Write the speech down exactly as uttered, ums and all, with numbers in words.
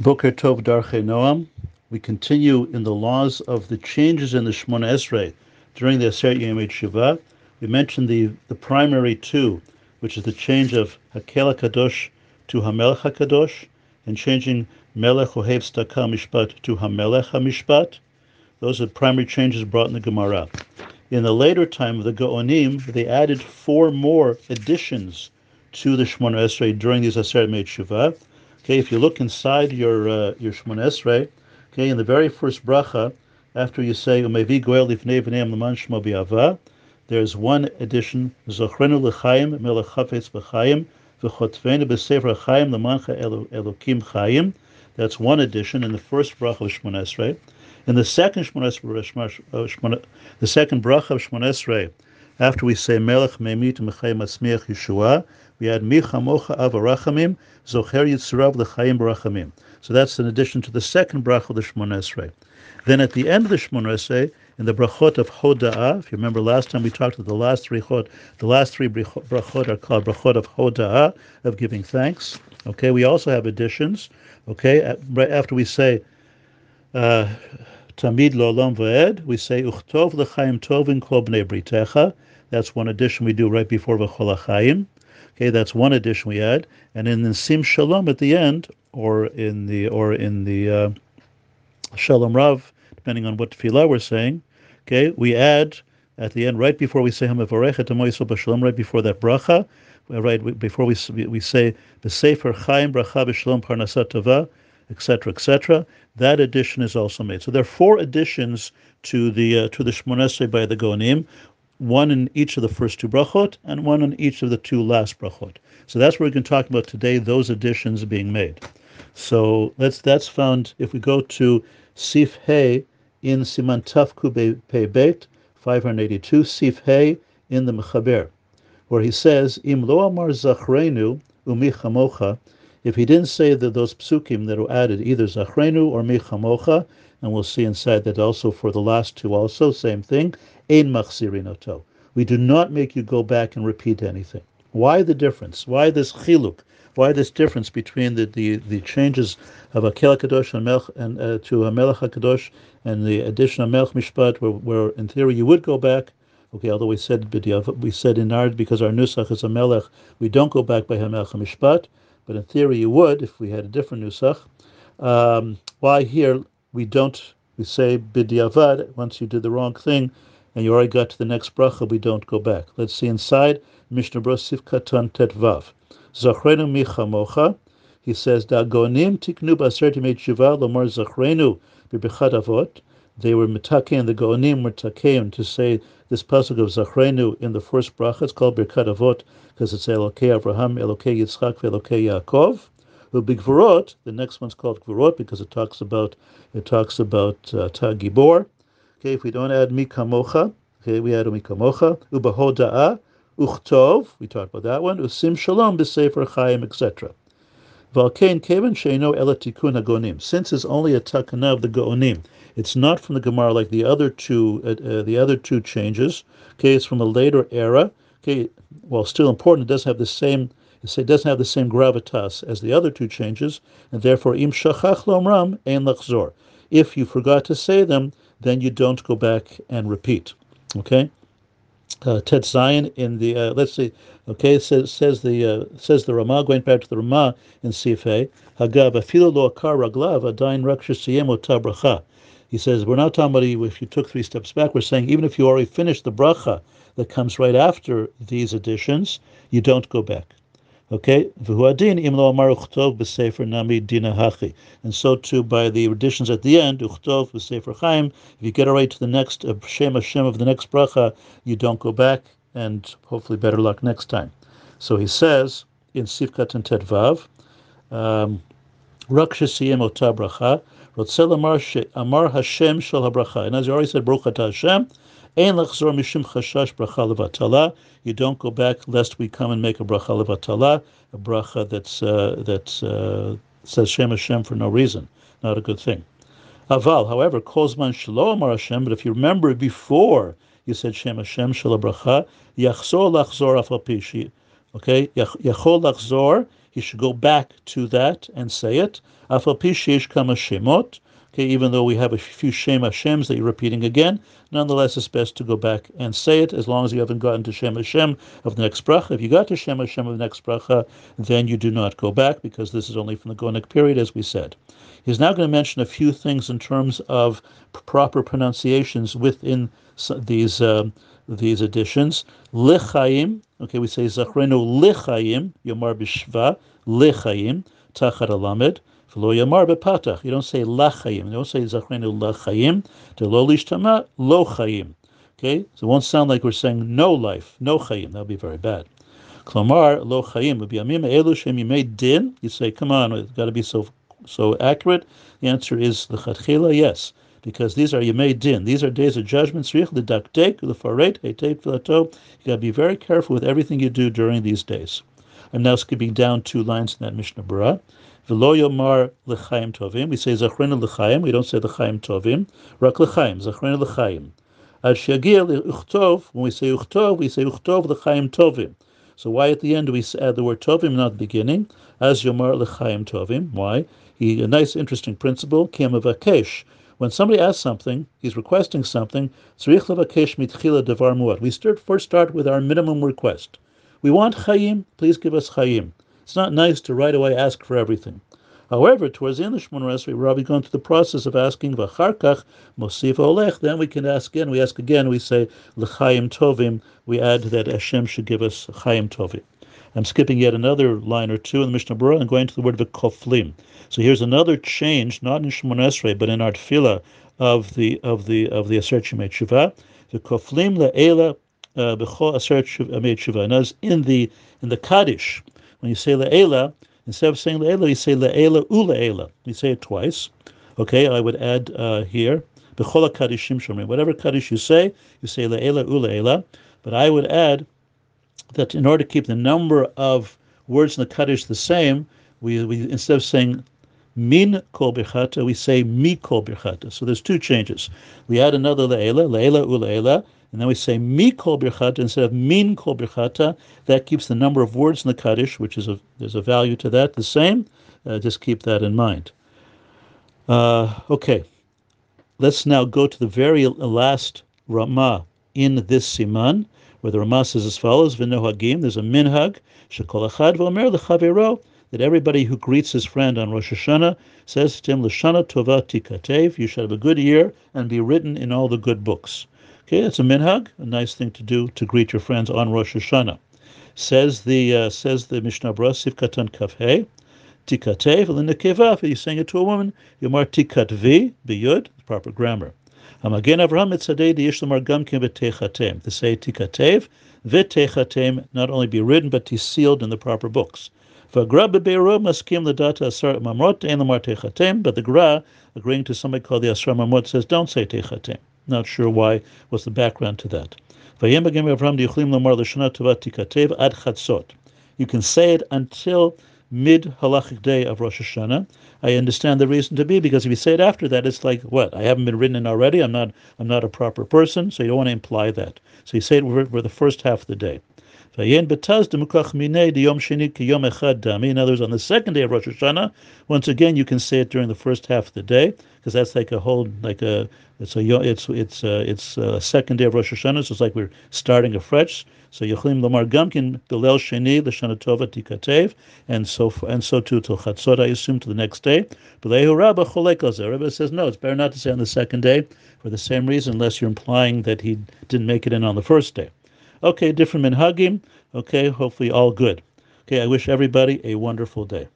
Boker Tov Darchei Noam. We continue in the laws of the changes in the Shemoneh Esrei during the Aseret Yemei Teshuva. We mentioned the, the primary two, which is the change of HaKel HaKadosh to HaMelech HaKadosh, and changing Melech Ohev Tzedakah U'Mishpat to HaMelech HaMishpat. Those are primary changes brought in the Gemara. In the later time of the Geonim, they added four more additions to the Shemoneh Esrei during these Aseret Yemei Teshuva. Okay, if you look inside your uh, your Shemoneh Esrei, okay, in the very first bracha, after you say Umeviguel ifnei v'neim l'man Shmo bi'ava, there's one addition: Zocherenu Lechaim Melech Chafetz B'Chaim V'Chotvenu B'Sefer HaChayim l'man Elokim Chayim. That's one addition in the first bracha of Shemoneh Esrei. In the second Shemoneh Esrei, the second bracha of Shemoneh Esrei, after we say Melech Meimit Machayim Asmiach Yeshua, we add Mi Chamocha Avarachamim, Zocher Yitzhurav Lechaim Barachamim. So that's an addition to the second brachot of the Shemoneh Esrei. Then at the end of the Shemoneh Esrei, in the Brachot of Hoda'ah, if you remember last time we talked about the last three Chod, the last three Brachot are called Brachot of Hoda'ah, of giving thanks. Okay, we also have additions. Okay, at, right after we say uh, Tamid Lo'olam V'ed, we say Uchtov L'chaim Tovin Kol Bnei Britecha. That's one addition we do right before V'chol HaChayim. Okay, that's one addition we add, and in the Sim shalom at the end, or in the or in the uh, shalom rav, depending on what tefillah we're saying. Okay, we add at the end right before we say hamavorech et amoyso b'shalom, right before that bracha, right before we we say b'sefer chaim bracha b'shalom parnasat tova, et cetera, et cetera. That addition is also made. So there are four additions to the uh, to the Shemoneh Esrei by the Geonim. One in each of the first two brachot, and one in each of the two last brachot. So that's what we're going to talk about today, those additions being made. So that's that's found, if we go to Sif He in Siman Taf Kube Pei Bet, five eighty-two, Sif He in the Mechaber, where he says, Im lo amar zachrenu umi chamocha, if he didn't say that those psukim that were added, either zachrenu or mi chamocha, and we'll see inside that also for the last two also, same thing, ein machzirin oto. We do not make you go back and repeat anything. Why the difference? Why this chiluk? Why this difference between the, the, the changes of HaKel HaKadosh and, Melch, and uh, to HaMelech HaKadosh and the addition of Melech Mishpat, where, where in theory you would go back? Okay, although we said we said in our, because our nusach is HaMelech, we don't go back by HaMelech HaMishpat, but in theory you would if we had a different nusach. Um, why here? We don't, we say bidiavad, once you did the wrong thing and you already got to the next bracha, we don't go back. Let's see inside, Mishnah Berurah Sif Katan Tet Vav. Zachrenu mi chamocha, he says, Dagonim tiknu b'aseret yemei teshuva lomar zachrenu b'birchat avot. They were mitakeim, the Gonim were mitakeim to say this pasuk of zachrenu in the first bracha. It's called birchat avot because it's Elokei Avraham, Elokei Yitzchak, Elokei Yaakov. The next one's called Gvorot because it talks about it talks about uh, Tagibor. Okay, if we don't add Mi Chamocha, okay, we add Mi Chamocha. Ubahoda'a, Uchtov, we talked about that one. Usim Shalom B'Sefer Chaim, et cetera. Valkein Kevin Sheino Elatikun Hagonim. Since it's only a takana of the Gonim, it's not from the Gemara like the other two uh, uh, the other two changes. Okay, it's from a later era. Okay, while still important, it doesn't have the same. It doesn't have the same gravitas as the other two changes, and therefore, im shachach lomram ein lachzor. If you forgot to say them, then you don't go back and repeat. Okay, uh, Tet Zion in the uh, let's see. Okay, says says the uh, says the Ramah, going back to the Ramah in Sifei Hagava afilo lo akar raglav adayin rak shesiyem ota bracha. He says we're not talking about if you took three steps back. We're saying even if you already finished the bracha that comes right after these additions, you don't go back. Okay, and so too by the additions at the end, if you get right to the next uh, Shem Hashem of the next bracha, you don't go back, and hopefully better luck next time. So he says in Sifkat and Tet Vav, um, and as you already said, Baruch Atah Hashem, you don't go back lest we come and make a bracha levatala, a bracha that's uh, that's uh, says Shem Hashem for no reason, not a good thing. Aval, however, kozman shelo amar Hashem. But if you remember before you said Shem Hashem shel bracha, yachzor lachzor afapishi. Okay, yachol lachzor. he should go back to that and say it. Afal pi sheish kama shemot. Okay, even though we have a few Shem Hashems that you're repeating again, nonetheless, it's best to go back and say it, as long as you haven't gotten to Shem Hashem of the next bracha. If you got to Shem Hashem of the next bracha, then you do not go back, because this is only from the Gonik period, as we said. He's now going to mention a few things in terms of proper pronunciations within these um, these additions. Lechaim, okay, we say Zachreno Lechaim, Yomar Bishva, Lechaim, Tachar Alamed. You don't say lachayim. You don't say zachrenu lachayim. To lo lishtama lo chayim. Okay, so it won't sound like we're saying no life, no chayim. That would be very bad. Klomar lo chayim would be amim elu shem yimei din. You say, come on, it's got to be so so accurate. The answer is the chatchila, yes, because these are yimei din. These are days of judgment. Tzrich l'daktek l'faret heitev filato. You got to be very careful with everything you do during these days. I'm now skipping down two lines in that Mishnah Berurah. V'lo yomar l'chaim tovim. We say zachrenu l'chaim. We don't say l'chaim tovim. Rak l'chaim. Zachrenu l'chaim. Ad she'agia l'uchtov. When we say uchtov, we say uchtov l'chaim tovim. So why at the end do we add the word tovim, not the beginning? As yomar l'chaim tovim. Why? He, a nice, interesting principle. Ki ha'mevakesh. When somebody asks something, he's requesting something. Tzrich l'vakesh mitchila devar muad. We start, first start with our minimum request. We want chayim, please give us chayim. It's not nice to right away ask for everything. However, towards the end of Shemoneh Esrei, we're already going through the process of asking v'charkach mosif olech. Then we can ask again. We ask again. We say l'chaim tovim. We add that Hashem should give us chaim tovim. I'm skipping yet another line or two in the Mishnah Berurah and going to the word v'koflim. So here's another change, not in Shemoneh Esrei, but in our tefillah of the of the of the Aseret Yemei Teshuva. V'koflim le'eila. Uh, in the in the Kaddish, when you say Le'eila, instead of saying Le'eila, you say Le'eila U'Le'eila. You say it twice. Okay, I would add uh, here, V'chol HaKadosh, whatever Kaddish you say, you say Le'eila U'Le'eila. But I would add that in order to keep the number of words in the Kaddish the same, we, we instead of saying Min kol birchata, we say Mi kol birchata. So there's two changes. We add another Le'eila, Le'eila U'Le'eila, and then we say mi kol birchata instead of min kol birchata. That keeps the number of words in the Kaddish, which is a there's a value to that, the same. Uh, just keep that in mind. Uh, okay, let's now go to the very last Ramah in this siman, where the Ramah says as follows: V'nohagim. There's a minhag shekol achad v'omer lechavero, that everybody who greets his friend on Rosh Hashanah says to him l'shana tova tikatev. You shall have a good year and be written in all the good books. Okay, that's a minhag, a nice thing to do, to greet your friends on Rosh Hashanah. Says the uh, says the Mishnah Berurah, Sif Katan Kafhei, Tikatev, L'Nekeva, if you're saying it to a woman, Yomar Tikatvi, Biyud, proper grammar. Hamagen Avraham Mitzadei Diyish Lomar Gamkim V'Techatem. They say Tikatev, V'Techatem, not only be written, but be sealed in the proper books. But the Gra, agreeing to somebody called the Asar Mamrot, says, don't say Techatem. Not sure why. What's the background to that? You can say it until mid-halachic day of Rosh Hashanah. I understand the reason to be, because if you say it after that, it's like, what? I haven't been written in already. I'm not I'm not a proper person, so you don't want to imply that. So you say it for the first half of the day. In other words, on the second day of Rosh Hashanah, once again, you can say it during the first half of the day, because that's like a whole, like a, it's a, it's it's a, it's a second day of Rosh Hashanah, so it's like we're starting afresh. So Yochlim Lomar Gamkin Bilel Sheni L'Shana Tova Tikatev, and so and so too till Chatzot, I assume, to the next day. But Lehu Rabba Cholek Al Zeh. Rabba says no, it's better not to say on the second day for the same reason, unless you're implying that he didn't make it in on the first day. Okay, different minhagim. Okay, hopefully all good. Okay, I wish everybody a wonderful day.